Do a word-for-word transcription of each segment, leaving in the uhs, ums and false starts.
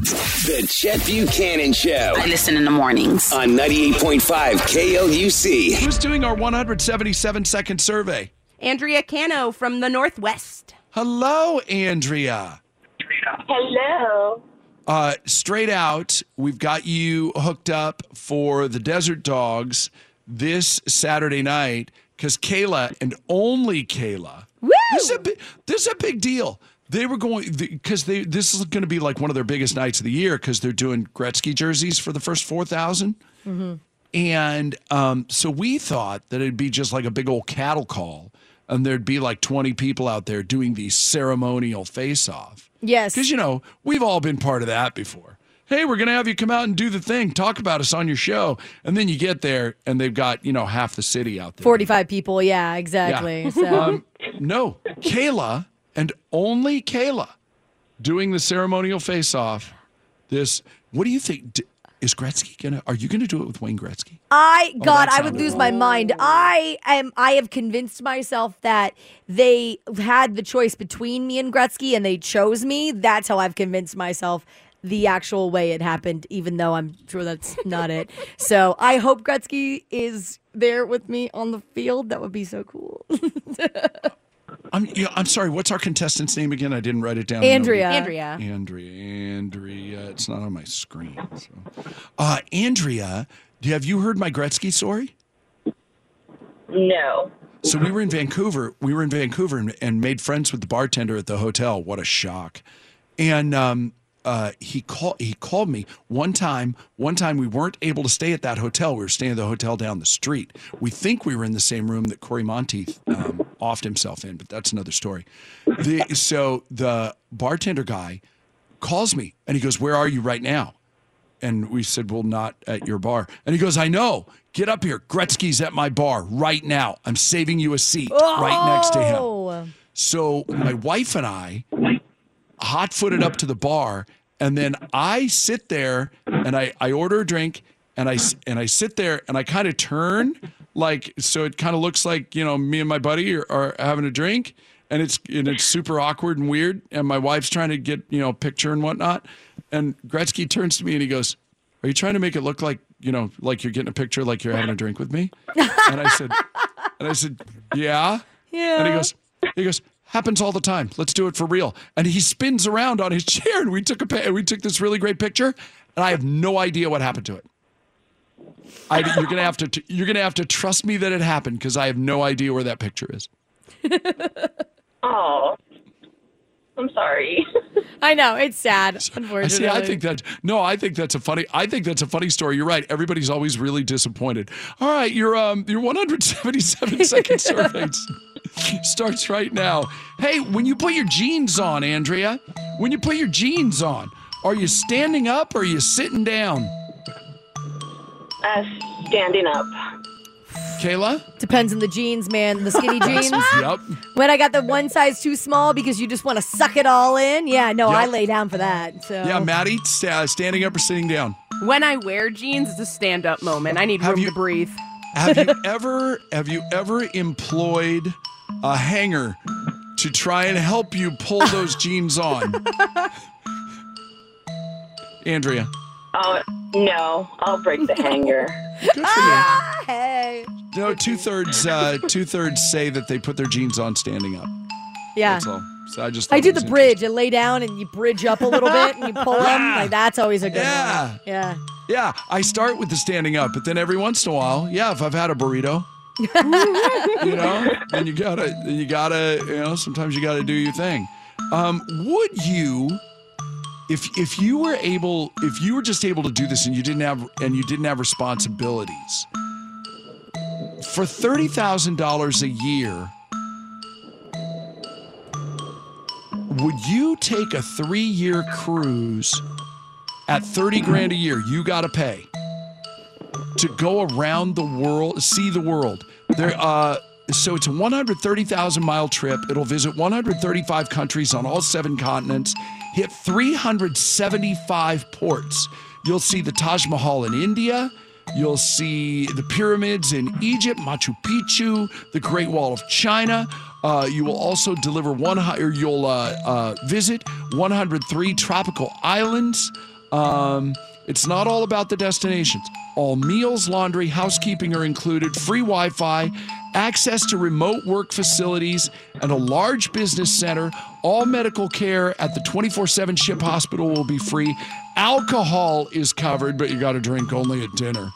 The Chet Buchanan Show. I listen in the mornings. On ninety-eight point five K L U C. Who's doing our one hundred seventy-seven second survey? Andrea Cano from the Northwest. Hello, Andrea. Hello. Uh, straight out, we've got you hooked up for the Desert Dogs this Saturday night because Kayla, and only Kayla, Woo! This is a big, this is a big deal. They were going because they. This is going to be like one of their biggest nights of the year because they're doing Gretzky jerseys for the first four thousand, mm-hmm. and um, so we thought that it'd be just like a big old cattle call, and there'd be like twenty people out there doing the ceremonial face-off. Yes, because you know we've all been part of that before. Hey, we're going to have you come out and do the thing, talk about us on your show, and then you get there and they've got you know half the city out there, forty-five people. Yeah, exactly. Yeah. So. Um, no, Kayla. And only Kayla doing the ceremonial face-off. This, what do you think? Is Gretzky gonna? Are you gonna do it with Wayne Gretzky? I oh, God, I would lose my mind. I am. I have convinced myself that they had the choice between me and Gretzky, and they chose me. That's how I've convinced myself. The actual way it happened, even though I'm sure that's not it. So I hope Gretzky is there with me on the field. That would be so cool. I'm you know, I'm sorry, what's our contestant's name again? I didn't write it down. Andrea. Andrea. Andrea. Andrea. It's not on my screen. So. Uh, Andrea, have you heard my Gretzky story? No. So we were in Vancouver. We were in Vancouver and, and made friends with the bartender at the hotel. What a shock. And um, uh, he, call, he called me one time. One time we weren't able to stay at that hotel. We were staying at the hotel down the street. We think we were in the same room that Corey Monteith um offed himself in, but that's another story. The, so the bartender guy calls me and he goes, "Where are you right now?" And we said, "Well, not at your bar." And he goes, "I know. Get up here. Gretzky's at my bar right now. I'm saving you a seat oh! right next to him." So my wife and I hot-footed up to the bar, and then I sit there and I, I order a drink and I and I sit there and I kind of turn. Like, so it kind of looks like, you know, me and my buddy are, are having a drink and it's, and it's super awkward and weird. And my wife's trying to get, you know, a picture and whatnot. And Gretzky turns to me and he goes, "Are you trying to make it look like, you know, like you're getting a picture, like you're having a drink with me?" And I said, and I said, yeah. Yeah. And he goes, he goes, "Happens all the time. Let's do it for real." And he spins around on his chair and we took a, we took this really great picture and I have no idea what happened to it. I, you're gonna have to. You're gonna have to trust me that it happened because I have no idea where that picture is. Oh, I'm sorry. I know it's sad. Unfortunately, see, I think that. No, I think that's a funny. I think that's a funny story. You're right. Everybody's always really disappointed. All right, your um, your one hundred seventy-seven second survey starts right now. Hey, when you put your jeans on, Andrea, when you put your jeans on, are you standing up or are you sitting down? Uh, standing up. Kayla? Depends on the jeans, man. The skinny jeans. Yep. When I got the one size too small because you just want to suck it all in. Yeah, no, yep. I lay down for that. So. Yeah, Maddie, uh, standing up or sitting down? When I wear jeans, it's a stand-up moment. I need have room you, to breathe. Have you ever have you ever employed a hanger to try and help you pull those jeans on? Andrea? Oh, no, I'll break the hanger. Good for you. Ah, hey. No, two-thirds uh, two-thirds say that they put their jeans on standing up. Yeah. That's all. So I just I do the bridge. I lay down and you bridge up a little bit and you pull them. Yeah. Like, that's always a good yeah. one. Yeah. Yeah. I start with the standing up, but then every once in a while, yeah, if I've had a burrito, you know, then you gotta, you gotta, you know, sometimes you gotta do your thing. Um, would you... If if you were able, if you were just able to do this and you didn't have and you didn't have responsibilities, for thirty thousand dollars a year, would you take a three-year cruise at thirty grand a year you got to pay to go around the world, see the world. There, uh, so it's a one hundred thirty thousand mile trip. It'll visit one hundred thirty-five countries on all seven continents, hit three hundred seventy-five ports. You'll see the Taj Mahal in India. You'll see the pyramids in Egypt, Machu Picchu, the Great Wall of China. Uh, you will also deliver one, or you'll uh, uh, visit one hundred three tropical islands. Um, it's not all about the destinations. All meals, laundry, housekeeping are included, free Wi-Fi, access to remote work facilities, and a large business center. All medical care at the twenty-four seven ship hospital will be free. Alcohol is covered, but you got to drink only at dinner.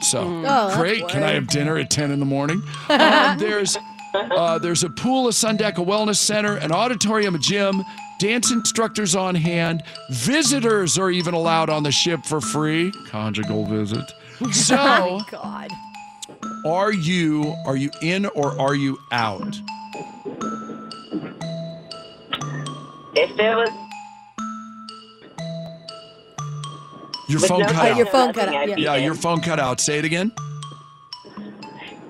So, oh, great. Can I have dinner at ten in the morning? Um, there's uh, there's a pool, a sun deck, a wellness center, an auditorium, a gym, dance instructors on hand. Visitors are even allowed on the ship for free. Conjugal visit. So, oh God. Are you are you in or are you out? If there was Your phone no cut phone out. Your phone cut out. Yeah. yeah, your phone cut out. Say it again.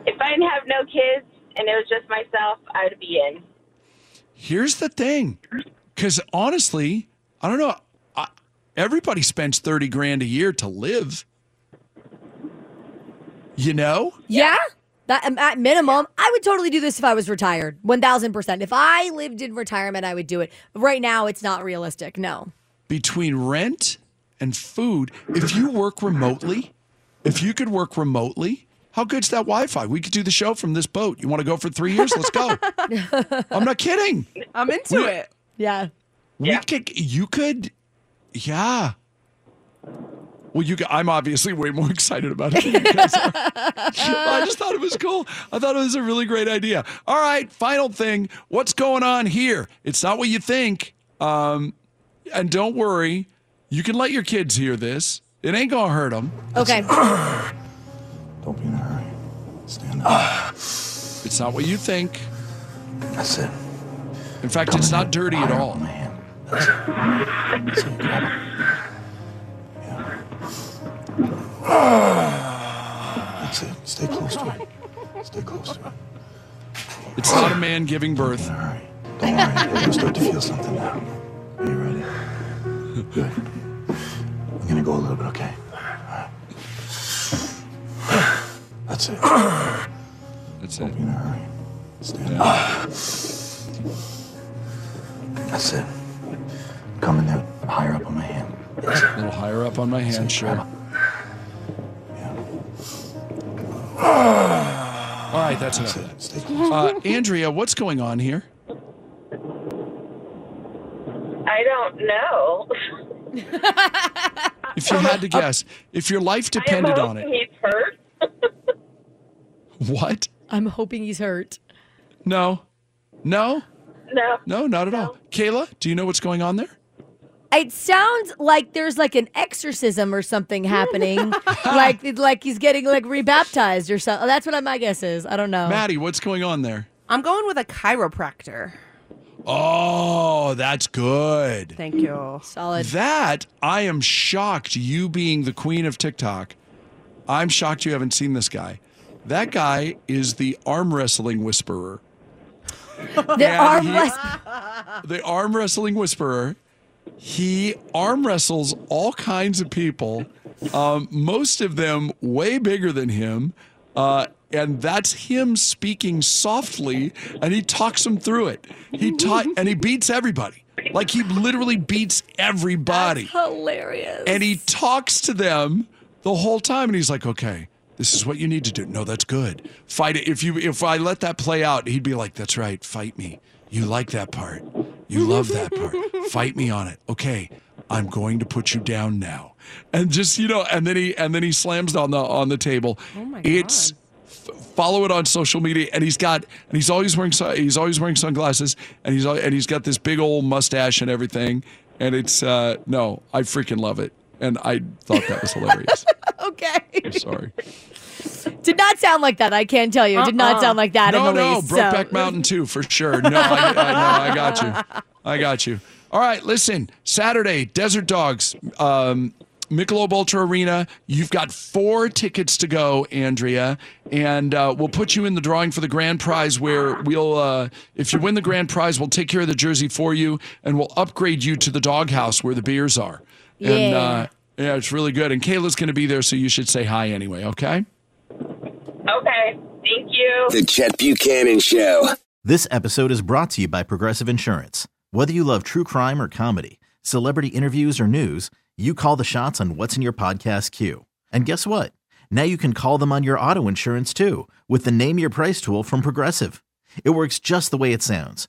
If I didn't have no kids and it was just myself, I would be in. Here's the thing. Because honestly, I don't know. I, everybody spends thirty grand a year to live. You know? Yeah. That, at minimum, I would totally do this if I was retired. one thousand percent. If I lived in retirement, I would do it. Right now, it's not realistic. No. Between rent and food, if you work remotely, if you could work remotely, how good's that Wi-Fi? We could do the show from this boat. You want to go for three years? Let's go. I'm not kidding. I'm into we, it. Yeah. We yeah. could, you could, yeah. Well, you got, I'm obviously way more excited about it. Because I just thought it was cool. I thought it was a really great idea. All right, final thing. What's going on here? It's not what you think. Um, and don't worry. You can let your kids hear this. It ain't going to hurt them. Okay. Don't be in a hurry. Stand up. It's not what you think. That's it. In fact, don't it's not dirty at all. Man. That's it. That's it. That's it. Stay close to it. Stay close to it. It's not a man giving birth. All right. Don't worry. You're going to start to feel something now. Are you ready? Good. I'm going to go a little bit, okay? All right. That's it. That's it. Don't be in a hurry. Stand up. That's it. Come in there higher up on my hand. That's it. A little higher up on my hand, sure. All right, that's enough. Uh, Andrea, what's going on here? I don't know. If you had to guess, if your life depended on it. I'm hoping he's hurt. What? I'm hoping he's hurt. No. No? No. No, not at no. all. Kayla, do you know what's going on there? It sounds like there's like an exorcism or something happening, like like he's getting like rebaptized or something. That's what my guess is. I don't know. Maddie, what's going on there? I'm going with a chiropractor. Oh, that's good. Thank you. Solid. That, I am shocked you being the queen of TikTok. I'm shocked you haven't seen this guy. That guy is the arm wrestling whisperer. The arm wrestler. The arm wrestling whisperer. He arm wrestles all kinds of people, um, most of them way bigger than him, uh, and that's him speaking softly, and he talks them through it. He taught, and he beats everybody. Like, he literally beats everybody. That's hilarious. And he talks to them the whole time, and he's like, okay, this is what you need to do. No, that's good. Fight it. If you, if I let that play out, he'd be like, that's right, fight me. You like that part. You love that part. Fight me on it. Okay, I'm going to put you down now. And just, you know, and then he and then he slams on the on the table. Oh my it's God. Follow it on social media, and he's got and he's always wearing he's always wearing sunglasses, and he's and he's got this big old mustache and everything, and it's uh no, I freaking love it. And I thought that was hilarious. Okay. I'm sorry. Did not sound like that, I can tell you. Did uh-uh. not sound like that no, in the no, least. No, no, Brokeback so. Mountain too, for sure. No, I, I, no, I got you. I got you. All right, listen, Saturday, Desert Dogs, um, Michelob Ultra Arena. You've got four tickets to go, Andrea, and uh, we'll put you in the drawing for the grand prize where we'll, uh, if you win the grand prize, we'll take care of the jersey for you, and we'll upgrade you to the doghouse where the beers are. Yeah. And, uh, yeah, it's really good. And Kayla's going to be there, so you should say hi anyway, okay? Okay, thank you. The Chet Buchanan Show. This episode is brought to you by Progressive Insurance. Whether you love true crime or comedy, celebrity interviews or news, you call the shots on what's in your podcast queue. And guess what? Now you can call them on your auto insurance too with the Name Your Price tool from Progressive. It works just the way it sounds.